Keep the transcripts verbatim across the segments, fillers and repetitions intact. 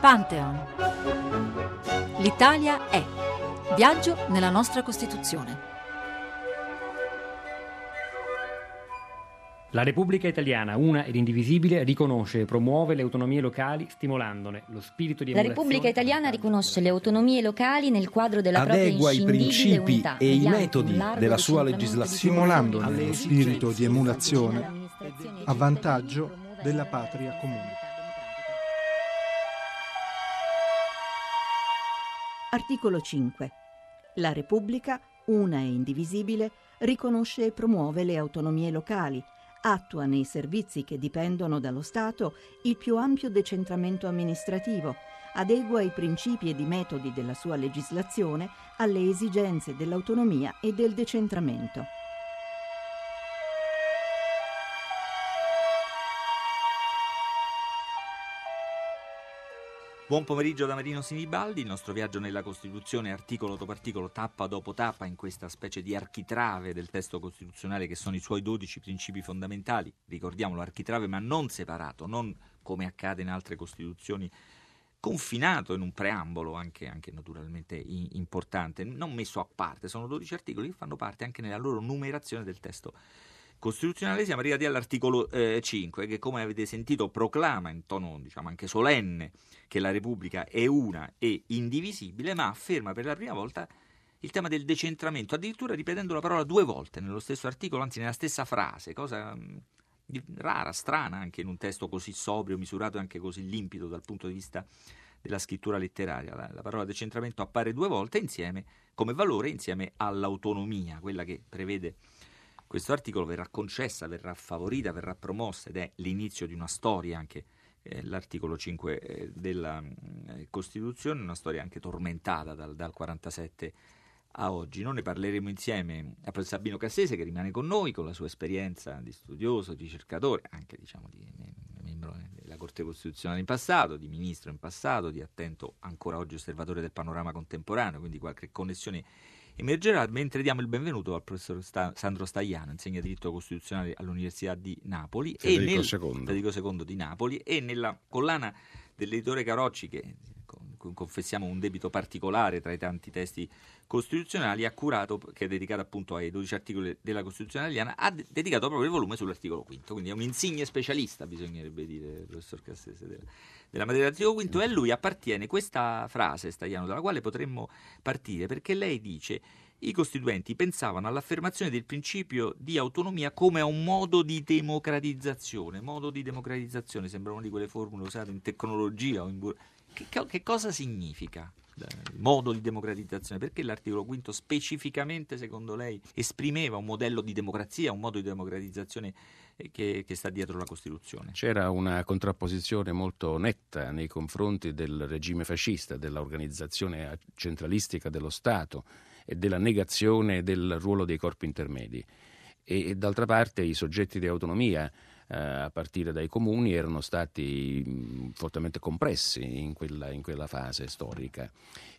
Pantheon. L'Italia è. Viaggio nella nostra Costituzione. La Repubblica Italiana, una ed indivisibile, riconosce e promuove le autonomie locali, stimolandone lo spirito di emulazione. La Repubblica Italiana riconosce le autonomie locali nel quadro della adegua propria inscindibile unità. Adegua i principi e i metodi della sua legislazione, stimolandone lo spirito di emulazione a vantaggio della patria comune. Articolo cinque. La Repubblica, una e indivisibile, riconosce e promuove le autonomie locali, attua nei servizi che dipendono dallo Stato il più ampio decentramento amministrativo, adegua i principi ed i metodi della sua legislazione alle esigenze dell'autonomia e del decentramento. Buon pomeriggio da Marino Sinibaldi. Il nostro viaggio nella Costituzione, articolo dopo articolo, tappa dopo tappa, in questa specie di architrave del testo costituzionale che sono i suoi dodici principi fondamentali. Ricordiamolo, architrave ma non separato, non come accade in altre Costituzioni, confinato in un preambolo anche, anche naturalmente importante, non messo a parte. Sono dodici articoli che fanno parte anche nella loro numerazione del testo costituzionale. Siamo arrivati all'articolo eh, cinque, che, come avete sentito, proclama in tono, diciamo, anche solenne che la Repubblica è una e indivisibile, ma afferma per la prima volta il tema del decentramento, addirittura ripetendo la parola due volte nello stesso articolo, anzi nella stessa frase, cosa mh, rara, strana anche in un testo così sobrio, misurato e anche così limpido dal punto di vista della scrittura letteraria. La, la parola decentramento appare due volte insieme, come valore, insieme all'autonomia, quella che prevede questo articolo verrà concessa, verrà favorita, verrà promossa, ed è l'inizio di una storia anche, eh, l'articolo cinque eh, della eh, Costituzione, una storia anche tormentata dal, dal quarantasette a oggi. Noi ne parleremo insieme a Sabino Cassese, che rimane con noi, con la sua esperienza di studioso, di ricercatore, anche diciamo di membro della Corte Costituzionale in passato, di ministro in passato, di attento ancora oggi osservatore del panorama contemporaneo, quindi qualche connessione emergerà, mentre diamo il benvenuto al professor Sta- Sandro Staiano, insegna diritto costituzionale all'Università di Napoli, Federico, e nel, secondo. Federico secondo di Napoli, e nella collana dell'editore Carocci, che con, confessiamo un debito particolare tra i tanti testi costituzionali, ha curato, che è dedicato appunto ai dodici articoli della Costituzione italiana, ha de- dedicato proprio il volume sull'articolo quinto, quindi è un insigne specialista, bisognerebbe dire, professor Cassese, della, della materia dell'articolo quinto, e a lui appartiene questa frase, Staiano, dalla quale potremmo partire, perché lei dice: i costituenti pensavano all'affermazione del principio di autonomia come a un modo di democratizzazione. Modo di democratizzazione sembra una di quelle formule usate in tecnologia o in bur- che, che cosa significa modo di democratizzazione? Perché l'articolo quinto specificamente, secondo lei, esprimeva un modello di democrazia, un modo di democratizzazione che, che sta dietro la Costituzione? C'era una contrapposizione molto netta nei confronti del regime fascista, dell'organizzazione centralistica dello Stato e della negazione del ruolo dei corpi intermedi, e, e d'altra parte i soggetti di autonomia, eh, a partire dai comuni, erano stati mh, fortemente compressi in quella, in quella fase storica,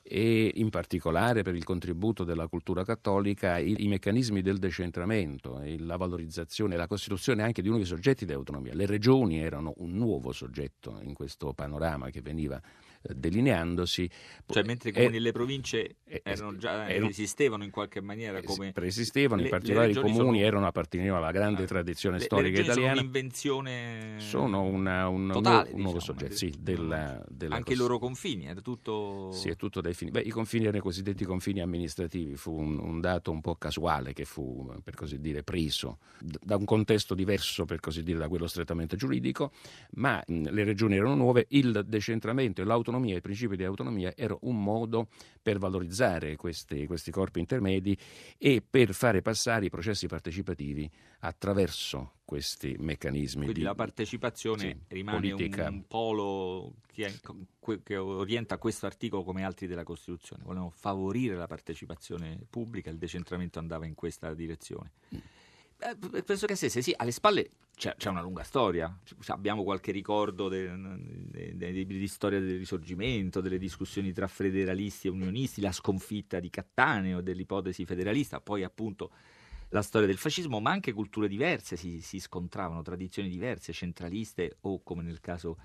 e in particolare per il contributo della cultura cattolica i, i meccanismi del decentramento, la valorizzazione, la costituzione anche di nuovi soggetti di autonomia. Le regioni erano un nuovo soggetto in questo panorama che veniva delineandosi, cioè mentre i comuni e le province erano già esistevano in qualche maniera, come preesistevano, in particolare i comuni sono, erano appartenevano alla grande ah, tradizione le, storica le italiana, sono un'invenzione sono una, un, totale, un, un nuovo diciamo, soggetto sì, della, della anche cost... i loro confini era tutto sì è tutto defini... Beh, i confini erano i cosiddetti confini amministrativi, fu un, un dato un po' casuale che fu, per così dire, preso da un contesto diverso, per così dire, da quello strettamente giuridico, ma mh, le regioni erano nuove, il decentramento e l'autonomia autonomia, i principi di autonomia era un modo per valorizzare questi, questi corpi intermedi e per fare passare i processi partecipativi attraverso questi meccanismi. Quindi di, la partecipazione sì, rimane un, un polo che, è, che orienta questo articolo come altri della Costituzione. Volevano favorire la partecipazione pubblica, il decentramento andava in questa direzione. Mm. Penso che se, se sì, alle spalle c'è, c'è una lunga storia, cioè, abbiamo qualche ricordo dei de, de, de, di storia del risorgimento, delle discussioni tra federalisti e unionisti, la sconfitta di Cattaneo, dell'ipotesi federalista, poi appunto la storia del fascismo, ma anche culture diverse si, si scontravano, tradizioni diverse, centraliste o, come nel caso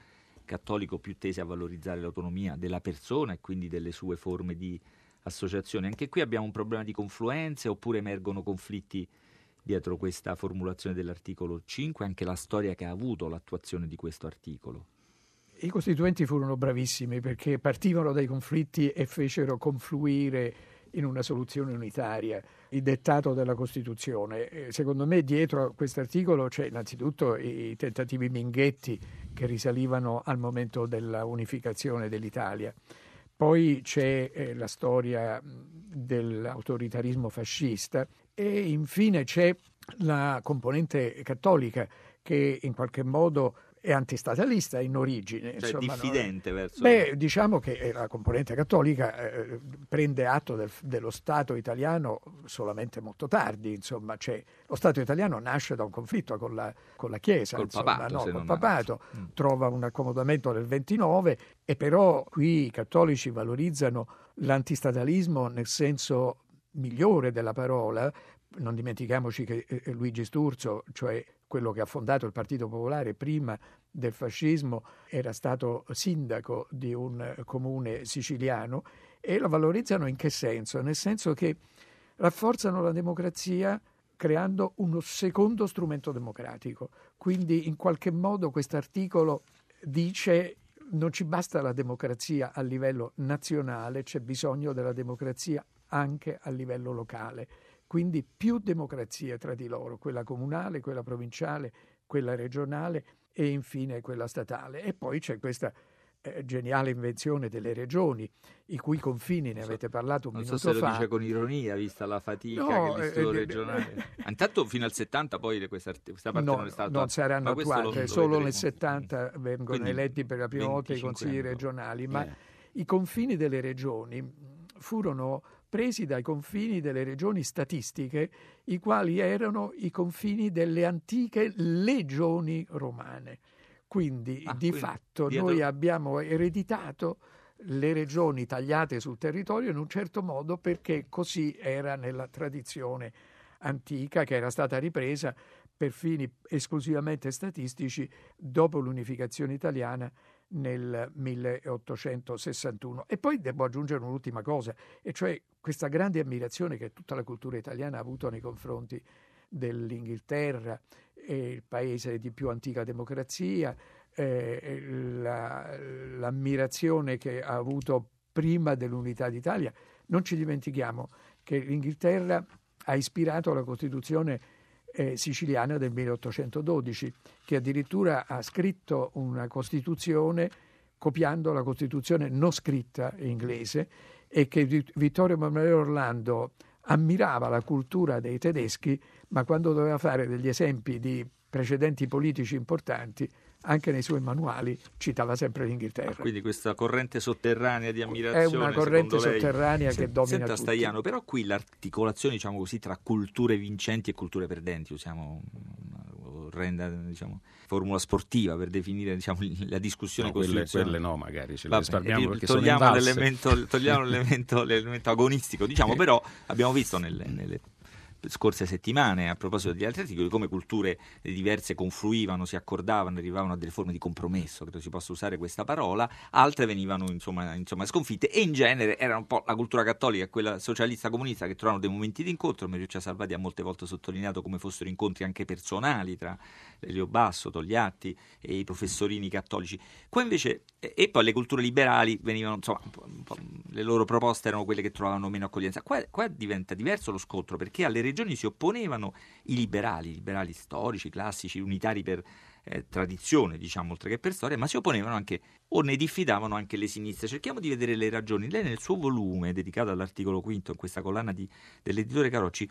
cattolico più tese a valorizzare l'autonomia della persona e quindi delle sue forme di associazione. Anche qui abbiamo un problema di confluenze, oppure emergono conflitti dietro questa formulazione dell'articolo cinque, anche la storia che ha avuto l'attuazione di questo articolo. I costituenti furono bravissimi perché partivano dai conflitti e fecero confluire in una soluzione unitaria il dettato della Costituzione. Secondo me dietro a questo articolo c'è innanzitutto i tentativi Minghetti che risalivano al momento della unificazione dell'Italia. Poi c'è eh, la storia dell'autoritarismo fascista e infine c'è la componente cattolica che in qualche modo è antistatalista in origine. Cioè insomma, diffidente no? verso... Beh, diciamo che la componente cattolica eh, prende atto del, dello Stato italiano solamente molto tardi. Insomma, cioè, lo Stato italiano nasce da un conflitto con la, con la Chiesa. Col insomma, papato. No, col papato mm. Trova un accomodamento nel ventinove e però qui i cattolici valorizzano l'antistatalismo nel senso migliore della parola. Non dimentichiamoci che eh, Luigi Sturzo, cioè quello che ha fondato il Partito Popolare prima del fascismo, era stato sindaco di un comune siciliano, e la valorizzano in che senso? Nel senso che rafforzano la democrazia creando uno secondo strumento democratico. Quindi in qualche modo questo articolo dice non ci basta la democrazia a livello nazionale, c'è bisogno della democrazia anche a livello locale. Quindi più democrazia tra di loro, quella comunale, quella provinciale, quella regionale e infine quella statale. E poi c'è questa eh, geniale invenzione delle regioni, i cui confini ne avete parlato un non minuto fa. Non so se lo fa. Dice con ironia, vista la fatica no, che l'istituto eh, regionale... Intanto fino al settanta poi questa, questa parte no, non è stata attuata. Non saranno attuate, solo nel settanta vengono Quindi, eletti per la prima volta i consigli anno. regionali, ma eh. i confini delle regioni furono presi dai confini delle regioni statistiche, i quali erano i confini delle antiche legioni romane. Quindi, ah, di quindi fatto, dietro... noi abbiamo ereditato le regioni tagliate sul territorio in un certo modo, perché così era nella tradizione antica, che era stata ripresa per fini esclusivamente statistici dopo l'unificazione italiana nel milleottocentosessantuno. E poi devo aggiungere un'ultima cosa, e cioè questa grande ammirazione che tutta la cultura italiana ha avuto nei confronti dell'Inghilterra, eh, il paese di più antica democrazia, eh, la, l'ammirazione che ha avuto prima dell'unità d'Italia. Non ci dimentichiamo che l'Inghilterra ha ispirato la Costituzione Eh, siciliana del milleottocentododici, che addirittura ha scritto una Costituzione copiando la Costituzione non scritta inglese, e che Vittorio Emanuele Orlando ammirava la cultura dei tedeschi, ma quando doveva fare degli esempi di precedenti politici importanti, anche nei suoi manuali citava sempre l'Inghilterra. Ah, quindi questa corrente sotterranea di ammirazione, è una corrente sotterranea lei, che se, domina senta, tutti. Staiano, però qui l'articolazione, diciamo così, tra culture vincenti e culture perdenti, usiamo una orrenda, diciamo, formula sportiva per definire, diciamo, la discussione. No, quelle, quelle no, magari ce le risparmiamo perché togliamo sono l'elemento, togliamo l'elemento, l'elemento agonistico, diciamo, però abbiamo visto nelle, nelle scorse settimane, a proposito degli altri articoli, come culture diverse confluivano, si accordavano, arrivavano a delle forme di compromesso, credo si possa usare questa parola, altre venivano insomma, insomma sconfitte, e in genere era un po' la cultura cattolica e quella socialista comunista che trovavano dei momenti di incontro. Mariuccia Salvati ha molte volte sottolineato come fossero incontri anche personali tra Lelio Basso, Togliatti e i professorini cattolici. Qua invece, e poi le culture liberali venivano, insomma, un po', un po', le loro proposte erano quelle che trovavano meno accoglienza. Qua, qua diventa diverso lo scontro, perché alle regioni si opponevano i liberali, liberali storici, classici, unitari per eh, tradizione, diciamo, oltre che per storia, ma si opponevano anche, o ne diffidavano anche le sinistre. Cerchiamo di vedere le ragioni. Lei nel suo volume, dedicato all'articolo quinto, in questa collana di, dell'editore Carocci,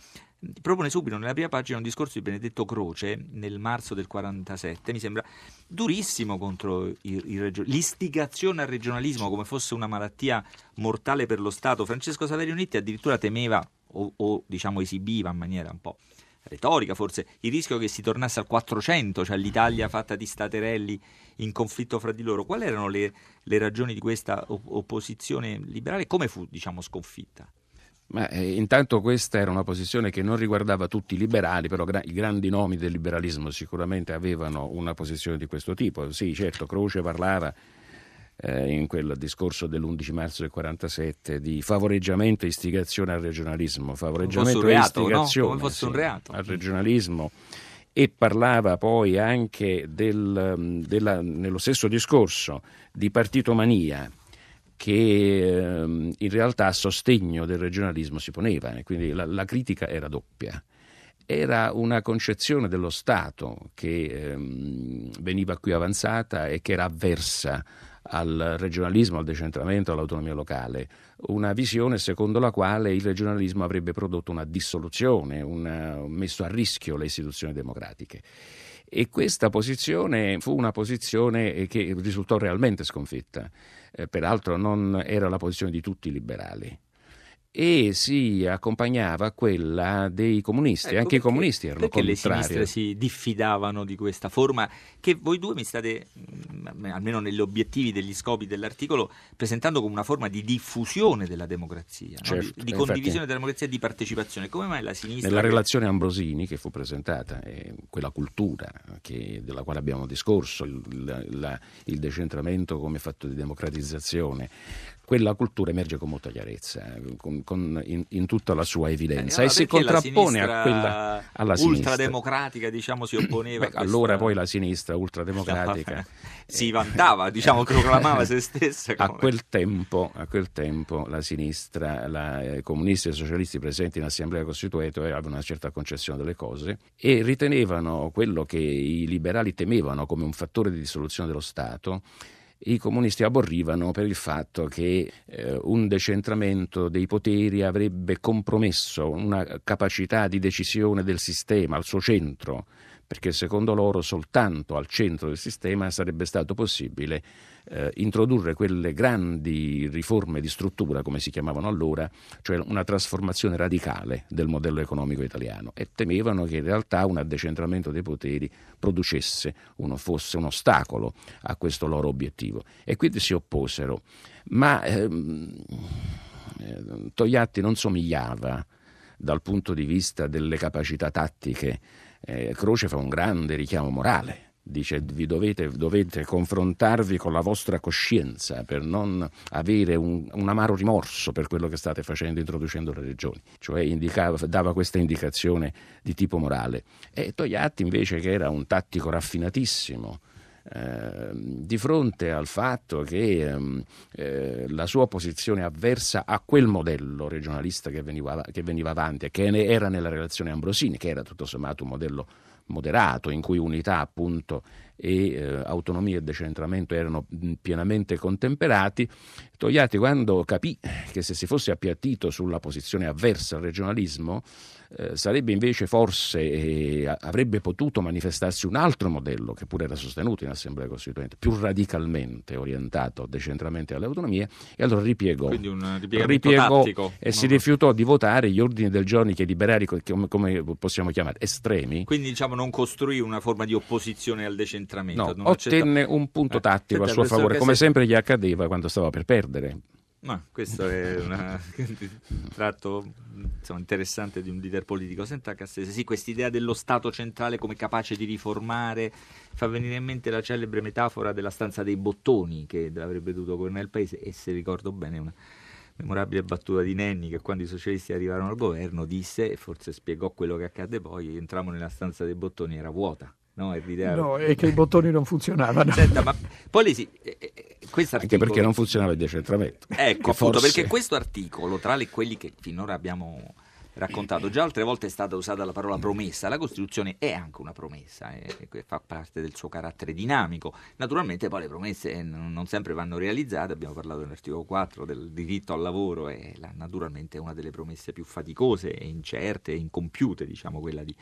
propone subito nella prima pagina un discorso di Benedetto Croce nel marzo del quarantasette, mi sembra durissimo contro i, i region- l'istigazione al regionalismo come fosse una malattia mortale per lo Stato. Francesco Saverio Nitti addirittura temeva O, o diciamo esibiva in maniera un po' retorica forse il rischio che si tornasse al quattrocento, cioè l'Italia fatta di staterelli in conflitto fra di loro. Quali erano le, le ragioni di questa opposizione liberale? Come fu, diciamo, sconfitta? Ma eh, intanto questa era una posizione che non riguardava tutti i liberali, però gra- i grandi nomi del liberalismo sicuramente avevano una posizione di questo tipo. Sì, certo, Croce parlava eh, in quel discorso dell'undici marzo del quarantasette di favoreggiamento e istigazione al regionalismo, favoreggiamento e istigazione, no? Come fosse un reato. Sì, al regionalismo, e parlava poi anche del, della, nello stesso discorso di partitomania, che ehm, in realtà a sostegno del regionalismo si poneva, e quindi la, la critica era doppia. Era una concezione dello Stato che ehm, veniva qui avanzata e che era avversa al regionalismo, al decentramento, all'autonomia locale, una visione secondo la quale il regionalismo avrebbe prodotto una dissoluzione, una, messo a rischio le istituzioni democratiche. E questa posizione fu una posizione che risultò realmente sconfitta. Eh, peraltro non era la posizione di tutti i liberali, e si accompagnava a quella dei comunisti. Ecco, anche perché, i comunisti erano contrari. Perché le sinistre si diffidavano di questa forma che voi due mi state, mh, almeno negli obiettivi degli scopi dell'articolo, presentando come una forma di diffusione della democrazia, certo, no? Di, di infatti, condivisione della democrazia e di partecipazione. Come mai la sinistra... Nella che... relazione Ambrosini che fu presentata, eh, quella cultura che, della quale abbiamo discorso, il, la, il decentramento come fatto di democratizzazione, quella cultura emerge con molta chiarezza, con, con, in, in tutta la sua evidenza, eh, allora, e si contrappone a quella alla sinistra ultrademocratica, diciamo, si opponeva. Beh, a questa... allora poi la sinistra ultrademocratica si vantava, diciamo, proclamava se stessa come... a quel tempo a quel tempo la sinistra, la, eh, comunisti e socialisti presenti in Assemblea Costituente avevano una certa concezione delle cose e ritenevano quello che i liberali temevano come un fattore di dissoluzione dello Stato. I comunisti aborrivano per il fatto che eh, un decentramento dei poteri avrebbe compromesso una capacità di decisione del sistema al suo centro, perché secondo loro soltanto al centro del sistema sarebbe stato possibile eh, introdurre quelle grandi riforme di struttura, come si chiamavano allora, cioè una trasformazione radicale del modello economico italiano, e temevano che in realtà un addecentramento dei poteri producesse, uno fosse un ostacolo a questo loro obiettivo, e quindi si opposero. Ma ehm, Togliatti non somigliava dal punto di vista delle capacità tattiche. Eh, Croce fa un grande richiamo morale, dice: vi dovete, dovete confrontarvi con la vostra coscienza per non avere un, un amaro rimorso per quello che state facendo introducendo le regioni, cioè indicava, dava questa indicazione di tipo morale. E Togliatti invece, che era un tattico raffinatissimo, eh, di fronte al fatto che eh, la sua posizione avversa a quel modello regionalista che veniva, che veniva avanti e che ne era nella relazione Ambrosini, che era tutto sommato un modello moderato in cui unità, appunto, e eh, autonomia e decentramento erano pienamente contemperati, Togliatti, quando capì che se si fosse appiattito sulla posizione avversa al regionalismo eh, sarebbe invece forse eh, avrebbe potuto manifestarsi un altro modello che pure era sostenuto in Assemblea Costituente, più radicalmente orientato al decentramento e all'autonomia, e allora ripiegò, quindi un ripiegò tattico, e no? Si rifiutò di votare gli ordini del giorno che i liberali, come, come possiamo chiamare, estremi, quindi diciamo non costruì una forma di opposizione al decentramento. No, non ottenne accetta... un punto tattico eh, a suo favore, come sei... sempre gli accadeva quando stava per perdere. No, questo è una... un tratto, insomma, interessante di un leader politico. Senta, Cassese, sì, quest'idea dello Stato centrale come capace di riformare fa venire in mente la celebre metafora della stanza dei bottoni che avrebbe dovuto governare il paese, e se ricordo bene una memorabile battuta di Nenni, che quando i socialisti arrivarono al governo disse, e forse spiegò quello che accadde poi, entrammo nella stanza dei bottoni, era vuota. No, no, è che i bottoni non funzionavano. Senta, ma poi lì sì, questo articolo... anche perché non funzionava il decentramento. Ecco, appunto, forse... perché questo articolo, tra le, quelli che finora abbiamo raccontato, già altre volte è stata usata la parola promessa. La Costituzione è anche una promessa, eh, fa parte del suo carattere dinamico. Naturalmente poi le promesse non sempre vanno realizzate, abbiamo parlato nell'articolo quattro del diritto al lavoro, e la, naturalmente è una delle promesse più faticose e incerte e incompiute, diciamo, quella di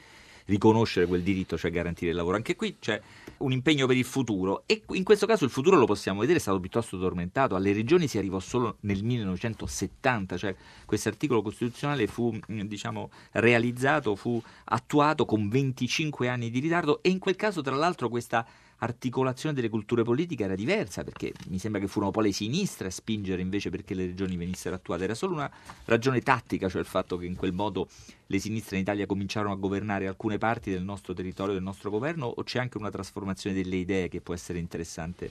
riconoscere quel diritto, cioè garantire il lavoro. Anche qui c'è un impegno per il futuro, e in questo caso il futuro lo possiamo vedere è stato piuttosto tormentato. Alle regioni si arrivò solo nel millenovecentosettanta, cioè questo articolo costituzionale fu diciamo realizzato, fu attuato con venticinque anni di ritardo, e in quel caso tra l'altro questa articolazione delle culture politiche era diversa, perché mi sembra che furono poi le sinistre a spingere invece perché le regioni venissero attuate. Era solo una ragione tattica, cioè il fatto che in quel modo le sinistre in Italia cominciarono a governare alcune parti del nostro territorio, del nostro governo, o c'è anche una trasformazione delle idee che può essere interessante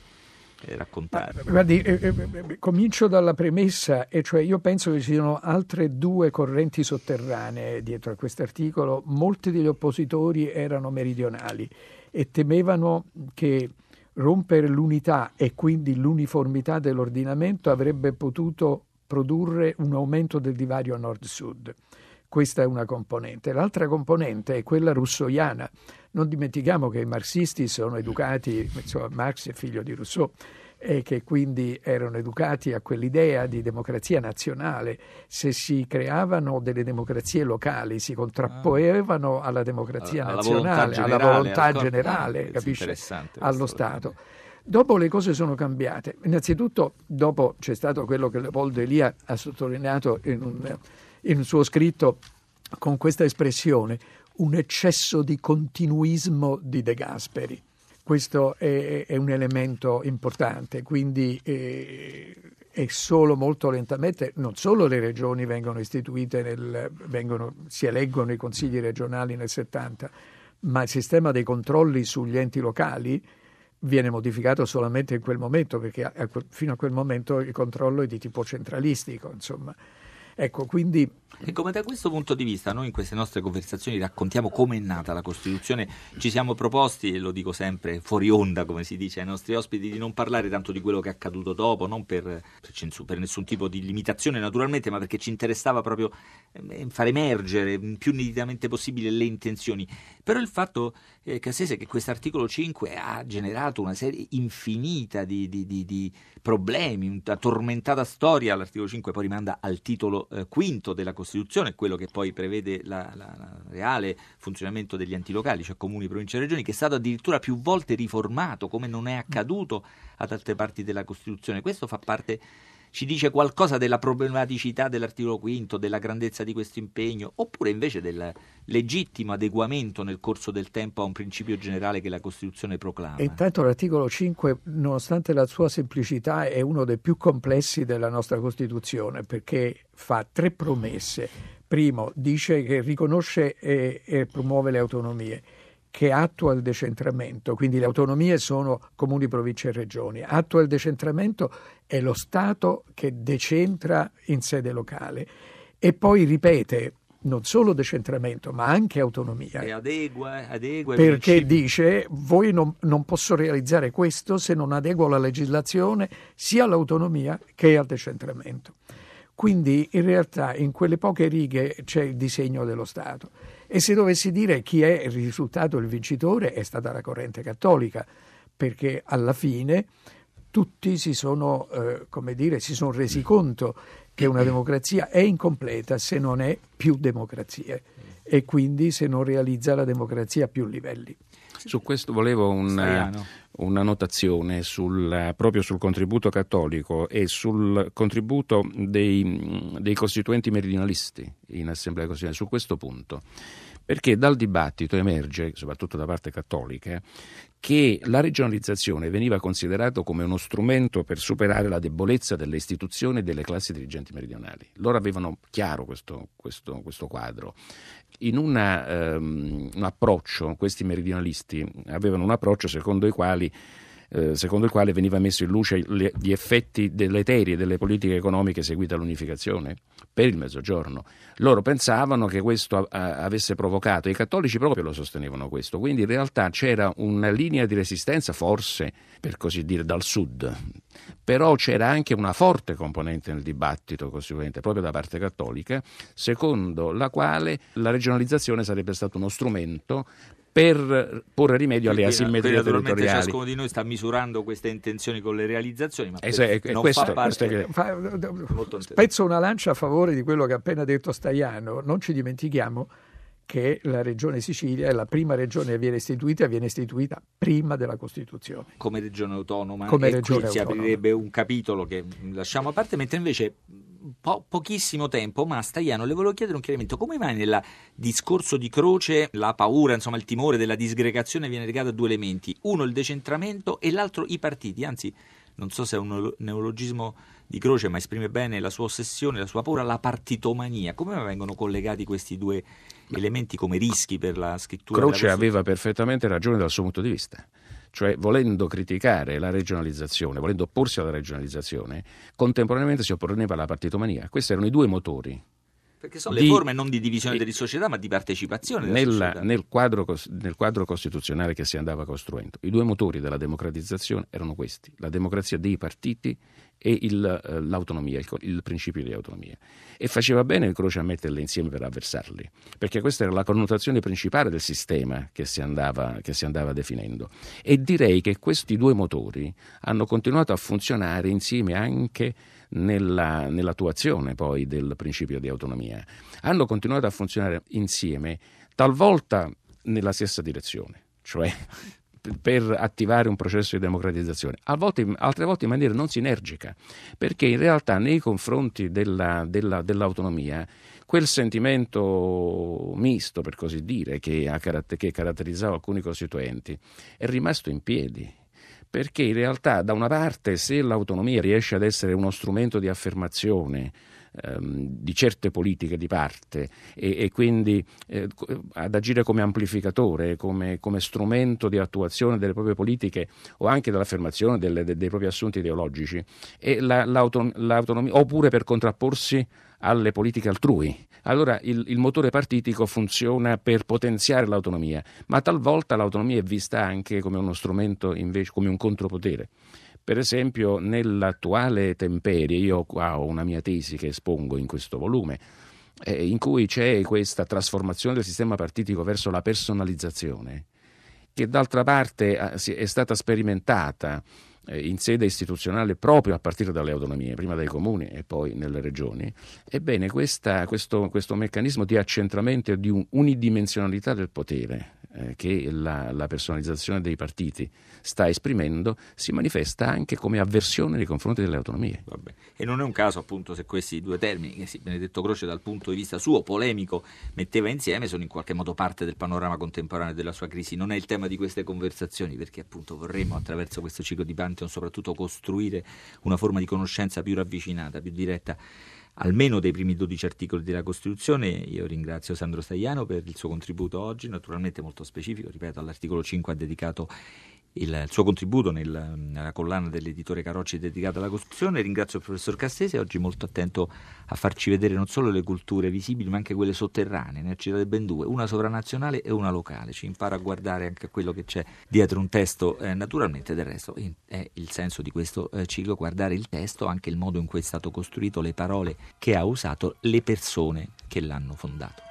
eh, raccontare? Ma, guardi, eh, eh, eh, comincio dalla premessa, e cioè io penso che ci siano altre due correnti sotterranee dietro a questo articolo. Molti degli oppositori erano meridionali e temevano che rompere l'unità e quindi l'uniformità dell'ordinamento avrebbe potuto produrre un aumento del divario nord-sud. Questa è una componente. L'altra componente è quella russoiana. Non dimentichiamo che i marxisti sono educati, insomma, Marx è figlio di Rousseau, e che quindi erano educati a quell'idea di democrazia nazionale. Se si creavano delle democrazie locali, si contrapponevano alla democrazia alla, nazionale, alla volontà generale, alla volontà generale, capisce? Allo Stato. Dopo le cose sono cambiate. Innanzitutto, dopo c'è stato quello che Leopoldo Elia ha sottolineato in un, in un suo scritto con questa espressione, un eccesso di continuismo di De Gasperi. Questo è, è un elemento importante, quindi eh, è solo molto lentamente, non solo le regioni vengono istituite, nel, vengono, si eleggono i consigli regionali nel settanta, ma il sistema dei controlli sugli enti locali viene modificato solamente in quel momento, perché a, a, fino a quel momento il controllo è di tipo centralistico, insomma. Ecco, quindi... E come da questo punto di vista noi in queste nostre conversazioni raccontiamo come è nata la Costituzione. Ci siamo proposti, e lo dico sempre fuori onda come si dice ai nostri ospiti, di non parlare tanto di quello che è accaduto dopo, non per, per nessun tipo di limitazione naturalmente, ma perché ci interessava proprio far emergere più nitidamente possibile le intenzioni. Però il fatto, eh, Cassese, che quest'articolo cinque ha generato una serie infinita di, di, di, di problemi, una tormentata storia. L'articolo cinque poi rimanda al titolo eh, quinto della Costituzione, quello che poi prevede la, la, la reale funzionamento degli enti locali, cioè comuni, province e regioni, che è stato addirittura più volte riformato, come non è accaduto ad altre parti della Costituzione. Questo fa parte, ci dice qualcosa della problematicità dell'articolo quinto, della grandezza di questo impegno, oppure invece del legittimo adeguamento nel corso del tempo a un principio generale che la Costituzione proclama? E intanto l'articolo cinque, nonostante la sua semplicità, è uno dei più complessi della nostra Costituzione, perché fa tre promesse. Primo, dice che riconosce e, e promuove le autonomie, che attua il decentramento, quindi le autonomie sono comuni, province e regioni. Attua il decentramento, è lo Stato che decentra in sede locale, e poi ripete non solo decentramento ma anche autonomia, e adegua, adegua perché principi. Dice voi non, non posso realizzare questo se non adeguo la legislazione sia all'autonomia che al decentramento. Quindi in realtà in quelle poche righe c'è il disegno dello Stato. E se dovessi dire chi è il risultato, il vincitore, è stata la corrente cattolica, perché alla fine tutti si sono, eh, come dire, si sono resi conto che una democrazia è incompleta se non è più democrazie, e quindi se non realizza la democrazia a più livelli. Su questo volevo un... una notazione sul, proprio sul contributo cattolico e sul contributo dei, dei costituenti meridionalisti in Assemblea Costituente su questo punto, perché dal dibattito emerge, soprattutto da parte cattolica, che la regionalizzazione veniva considerato come uno strumento per superare la debolezza delle istituzioni e delle classi dirigenti meridionali. Loro avevano chiaro questo, questo, questo quadro. In una, ehm, un approccio, questi meridionalisti avevano un approccio secondo i quali secondo il quale veniva messo in luce gli effetti deleteri delle politiche economiche seguite all'unificazione per il Mezzogiorno. Loro pensavano che questo avesse provocato, i cattolici proprio lo sostenevano questo, quindi in realtà c'era una linea di resistenza forse, per così dire, dal sud, però c'era anche una forte componente nel dibattito costituente proprio da parte cattolica, secondo la quale la regionalizzazione sarebbe stato uno strumento per porre rimedio alle asimmetrie territoriali. Naturalmente ciascuno di noi sta misurando queste intenzioni con le realizzazioni, ma es- es- non questo, fa parte che... fa... Spezzo una lancia a favore di quello che ha appena detto Staiano. Non ci dimentichiamo che la regione Sicilia è la prima regione che viene istituita e viene istituita prima della Costituzione. Come regione autonoma, come e regione qui autonoma. Si aprirebbe un capitolo che lasciamo a parte, mentre invece po- pochissimo tempo, ma Staiano, le volevo chiedere un chiarimento. Come mai nel discorso di Croce la paura, insomma il timore della disgregazione viene legato a due elementi, uno il decentramento e l'altro i partiti, anzi non so se è un neologismo di Croce, ma esprime bene la sua ossessione, la sua paura, la partitomania. Come vengono collegati questi due elementi come rischi per la scrittura? Croce aveva perfettamente ragione dal suo punto di vista, cioè volendo criticare la regionalizzazione, volendo opporsi alla regionalizzazione, contemporaneamente si opponeva alla partitomania. Questi erano i due motori. Perché sono di, le forme non di divisione della società ma di partecipazione della nella, società. Nel quadro, nel quadro costituzionale che si andava costruendo, i due motori della democratizzazione erano questi, la democrazia dei partiti e il, l'autonomia, il, il principio di autonomia. E faceva bene il Croce a metterle insieme per avversarli, perché questa era la connotazione principale del sistema che si andava, che si andava definendo. E direi che questi due motori hanno continuato a funzionare insieme anche Nella, nell'attuazione poi del principio di autonomia, hanno continuato a funzionare insieme, talvolta nella stessa direzione, cioè per attivare un processo di democratizzazione, a volte, altre volte in maniera non sinergica, perché in realtà nei confronti della, della, dell'autonomia quel sentimento misto, per così dire, che, ha caratter- che caratterizzava alcuni costituenti è rimasto in piedi. Perché in realtà da una parte se l'autonomia riesce ad essere uno strumento di affermazione ehm, di certe politiche di parte e, e quindi eh, ad agire come amplificatore, come, come strumento di attuazione delle proprie politiche o anche dell'affermazione delle, de, dei propri assunti ideologici, e la, l'autonom- l'autonomia, oppure per contrapporsi alle politiche altrui. Allora il, il motore partitico funziona per potenziare l'autonomia, ma talvolta l'autonomia è vista anche come uno strumento, invece come un contropotere. Per esempio nell'attuale temperie, io qua ho una mia tesi che espongo in questo volume, eh, in cui c'è questa trasformazione del sistema partitico verso la personalizzazione, che d'altra parte è stata sperimentata in sede istituzionale proprio a partire dalle autonomie, prima dai comuni e poi nelle regioni. Ebbene questa, questo, questo meccanismo di accentramento e di un, unidimensionalità del potere eh, che la, la personalizzazione dei partiti sta esprimendo si manifesta anche come avversione nei confronti delle autonomie. Vabbè. E non è un caso appunto se questi due termini che Benedetto Croce dal punto di vista suo polemico metteva insieme sono in qualche modo parte del panorama contemporaneo della sua crisi. Non è il tema di queste conversazioni, perché appunto vorremmo attraverso questo ciclo di Pantheon soprattutto costruire una forma di conoscenza più ravvicinata, più diretta almeno dei primi dodici articoli della Costituzione. Io ringrazio Sandro Staiano per il suo contributo oggi, naturalmente molto specifico, ripeto, all'articolo cinque ha dedicato il, il suo contributo nel, nella collana dell'editore Carocci dedicata alla Costituzione. Ringrazio il professor Cassese, oggi molto attento a farci vedere non solo le culture visibili ma anche quelle sotterranee, ne ha citate ben due, una sovranazionale e una locale, ci impara a guardare anche quello che c'è dietro un testo. Eh, naturalmente del resto è il senso di questo eh, ciclo, guardare il testo, anche il modo in cui è stato costruito, le parole che ha usato, le persone che l'hanno fondato.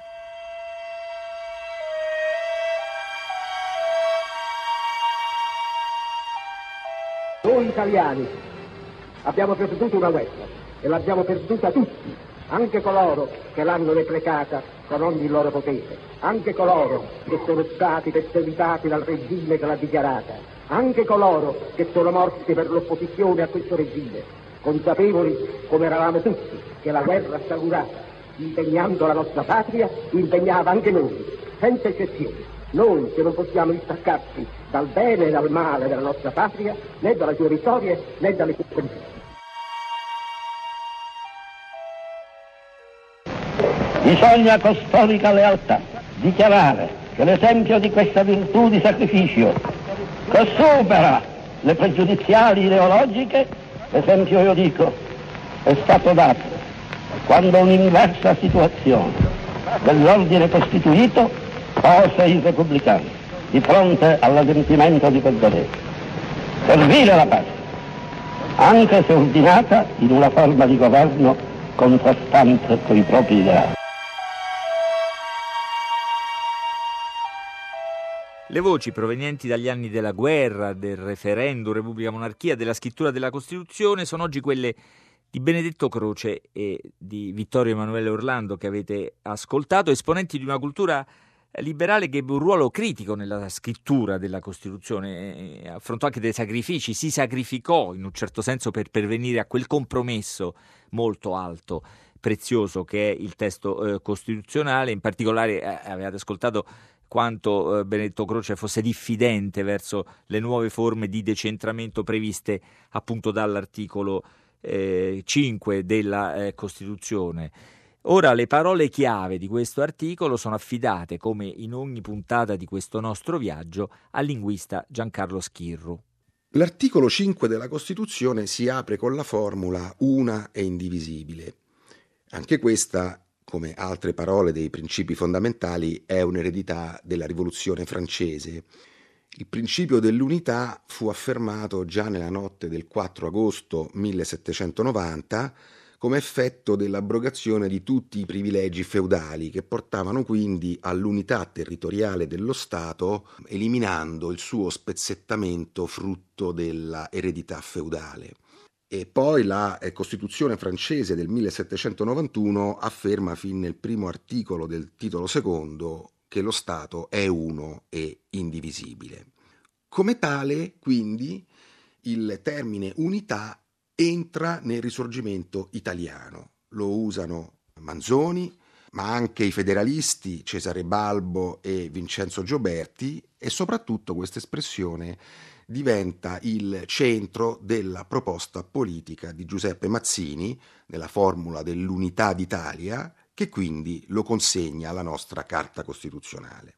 Noi italiani abbiamo perduto una guerra e l'abbiamo perduta tutti, anche coloro che l'hanno replicata con ogni loro potere, anche coloro che sono stati perseguitati dal regime che l'ha dichiarata, anche coloro che sono morti per l'opposizione a questo regime, consapevoli come eravamo tutti che la guerra assicurata, impegnando la nostra patria, impegnava anche noi, senza eccezione. Noi che non possiamo distaccarci dal bene e dal male della nostra patria, né dalla sua vittoria né dalle sue conquiste. Bisogna con storica lealtà dichiarare che l'esempio di questa virtù di sacrificio, che supera le pregiudiziali ideologiche, l'esempio io dico è stato dato quando un'inversa situazione dell'ordine costituito pose i repubblicani di fronte all'adempimento di quel dovere. Servire la pace, anche se ordinata in una forma di governo contrastante con i propri ideali. Le voci provenienti dagli anni della guerra, del referendum, Repubblica Monarchia, della scrittura della Costituzione sono oggi quelle di Benedetto Croce e di Vittorio Emanuele Orlando che avete ascoltato, esponenti di una cultura liberale che ebbe un ruolo critico nella scrittura della Costituzione, affrontò anche dei sacrifici, si sacrificò in un certo senso per pervenire a quel compromesso molto alto, prezioso, che è il testo eh, costituzionale. In particolare eh, avevate ascoltato quanto eh, Benedetto Croce fosse diffidente verso le nuove forme di decentramento previste appunto dall'articolo eh, cinque della eh, Costituzione. Ora, le parole chiave di questo articolo sono affidate, come in ogni puntata di questo nostro viaggio, al linguista Giancarlo Schirru. L'articolo cinque della Costituzione si apre con la formula una e indivisibile. Anche questa, come altre parole dei principi fondamentali, è un'eredità della Rivoluzione francese. Il principio dell'unità fu affermato già nella notte del quattro agosto millesettecentonovanta, come effetto dell'abrogazione di tutti i privilegi feudali, che portavano quindi all'unità territoriale dello Stato, eliminando il suo spezzettamento frutto della eredità feudale. E poi la Costituzione francese del millesettecentonovantuno afferma fin nel primo articolo del titolo secondo che lo Stato è uno e indivisibile. Come tale, quindi, il termine unità entra nel Risorgimento italiano. Lo usano Manzoni, ma anche i federalisti Cesare Balbo e Vincenzo Gioberti, e soprattutto questa espressione diventa il centro della proposta politica di Giuseppe Mazzini nella formula dell'unità d'Italia, che quindi lo consegna alla nostra Carta Costituzionale.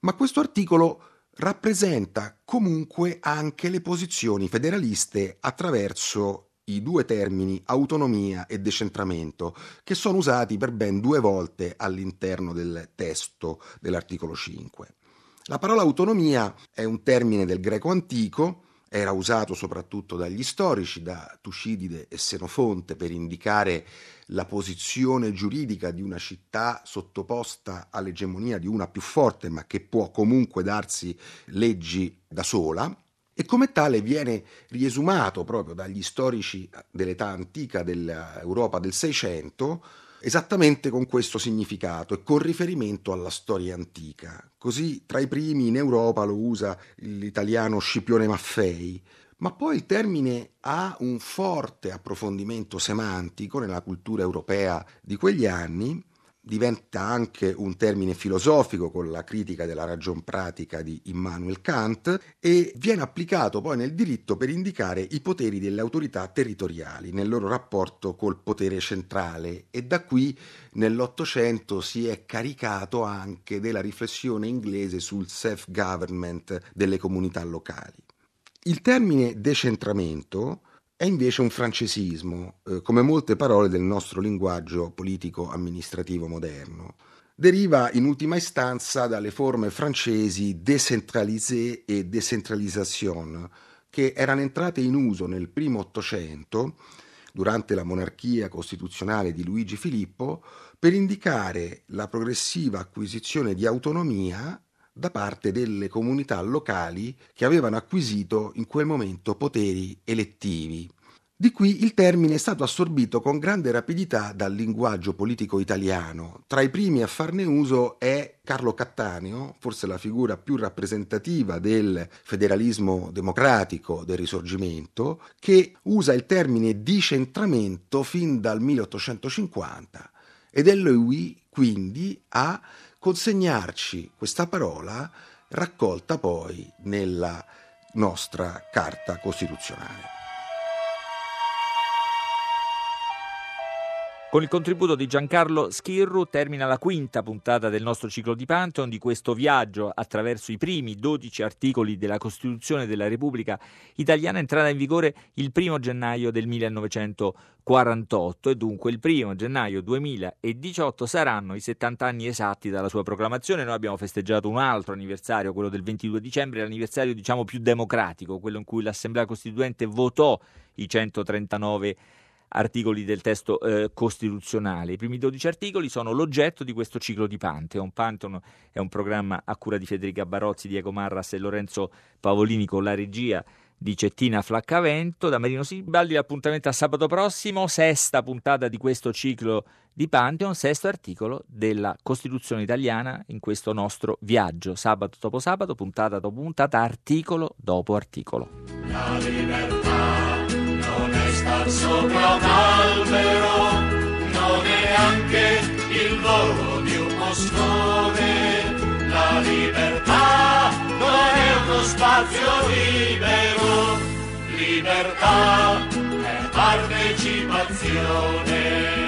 Ma questo articolo rappresenta comunque anche le posizioni federaliste attraverso i due termini autonomia e decentramento, che sono usati per ben due volte all'interno del testo dell'articolo cinque. La parola autonomia è un termine del greco antico, era usato soprattutto dagli storici, da Tucidide e Senofonte, per indicare la posizione giuridica di una città sottoposta all'egemonia di una più forte, ma che può comunque darsi leggi da sola, e come tale viene riesumato proprio dagli storici dell'età antica dell'Europa del Seicento, esattamente con questo significato e con riferimento alla storia antica. Così tra i primi in Europa lo usa l'italiano Scipione Maffei, ma poi il termine ha un forte approfondimento semantico nella cultura europea di quegli anni, diventa anche un termine filosofico con la critica della ragion pratica di Immanuel Kant, e viene applicato poi nel diritto per indicare i poteri delle autorità territoriali nel loro rapporto col potere centrale, e da qui nell'Ottocento si è caricato anche della riflessione inglese sul self-government delle comunità locali. Il termine decentramento è invece un francesismo, eh, come molte parole del nostro linguaggio politico-amministrativo moderno. Deriva in ultima istanza dalle forme francesi décentralisé e décentralisation, che erano entrate in uso nel primo Ottocento, durante la monarchia costituzionale di Luigi Filippo, per indicare la progressiva acquisizione di autonomia da parte delle comunità locali che avevano acquisito in quel momento poteri elettivi. Di qui il termine è stato assorbito con grande rapidità dal linguaggio politico italiano. Tra i primi a farne uso è Carlo Cattaneo, forse la figura più rappresentativa del federalismo democratico del Risorgimento, che usa il termine di centramento fin dal milleottocentocinquanta, ed è lui quindi a consegnarci questa parola raccolta poi nella nostra Carta Costituzionale. Con il contributo di Giancarlo Schirru termina la quinta puntata del nostro ciclo di Pantheon, di questo viaggio attraverso i primi dodici articoli della Costituzione della Repubblica Italiana, entrata in vigore il primo gennaio del millenovecentoquarantotto, e dunque il primo gennaio duemiladiciotto saranno i settanta anni esatti dalla sua proclamazione. Noi abbiamo festeggiato un altro anniversario, quello del ventidue dicembre, l'anniversario diciamo più democratico, quello in cui l'Assemblea Costituente votò i centotrentanove articoli del testo eh, costituzionale. I primi dodici articoli sono l'oggetto di questo ciclo di Pantheon. Pantheon è un programma a cura di Federica Barozzi, Diego Marras e Lorenzo Pavolini, con la regia di Cettina Flaccavento. Da Marino Sinibaldi l'appuntamento a sabato prossimo, sesta puntata di questo ciclo di Pantheon, sesto articolo della Costituzione italiana in questo nostro viaggio, sabato dopo sabato, puntata dopo puntata, articolo dopo articolo. La libertà non è star sopra un albero, non è anche il volo di un moscone, la libertà non è uno spazio libero, libertà è partecipazione.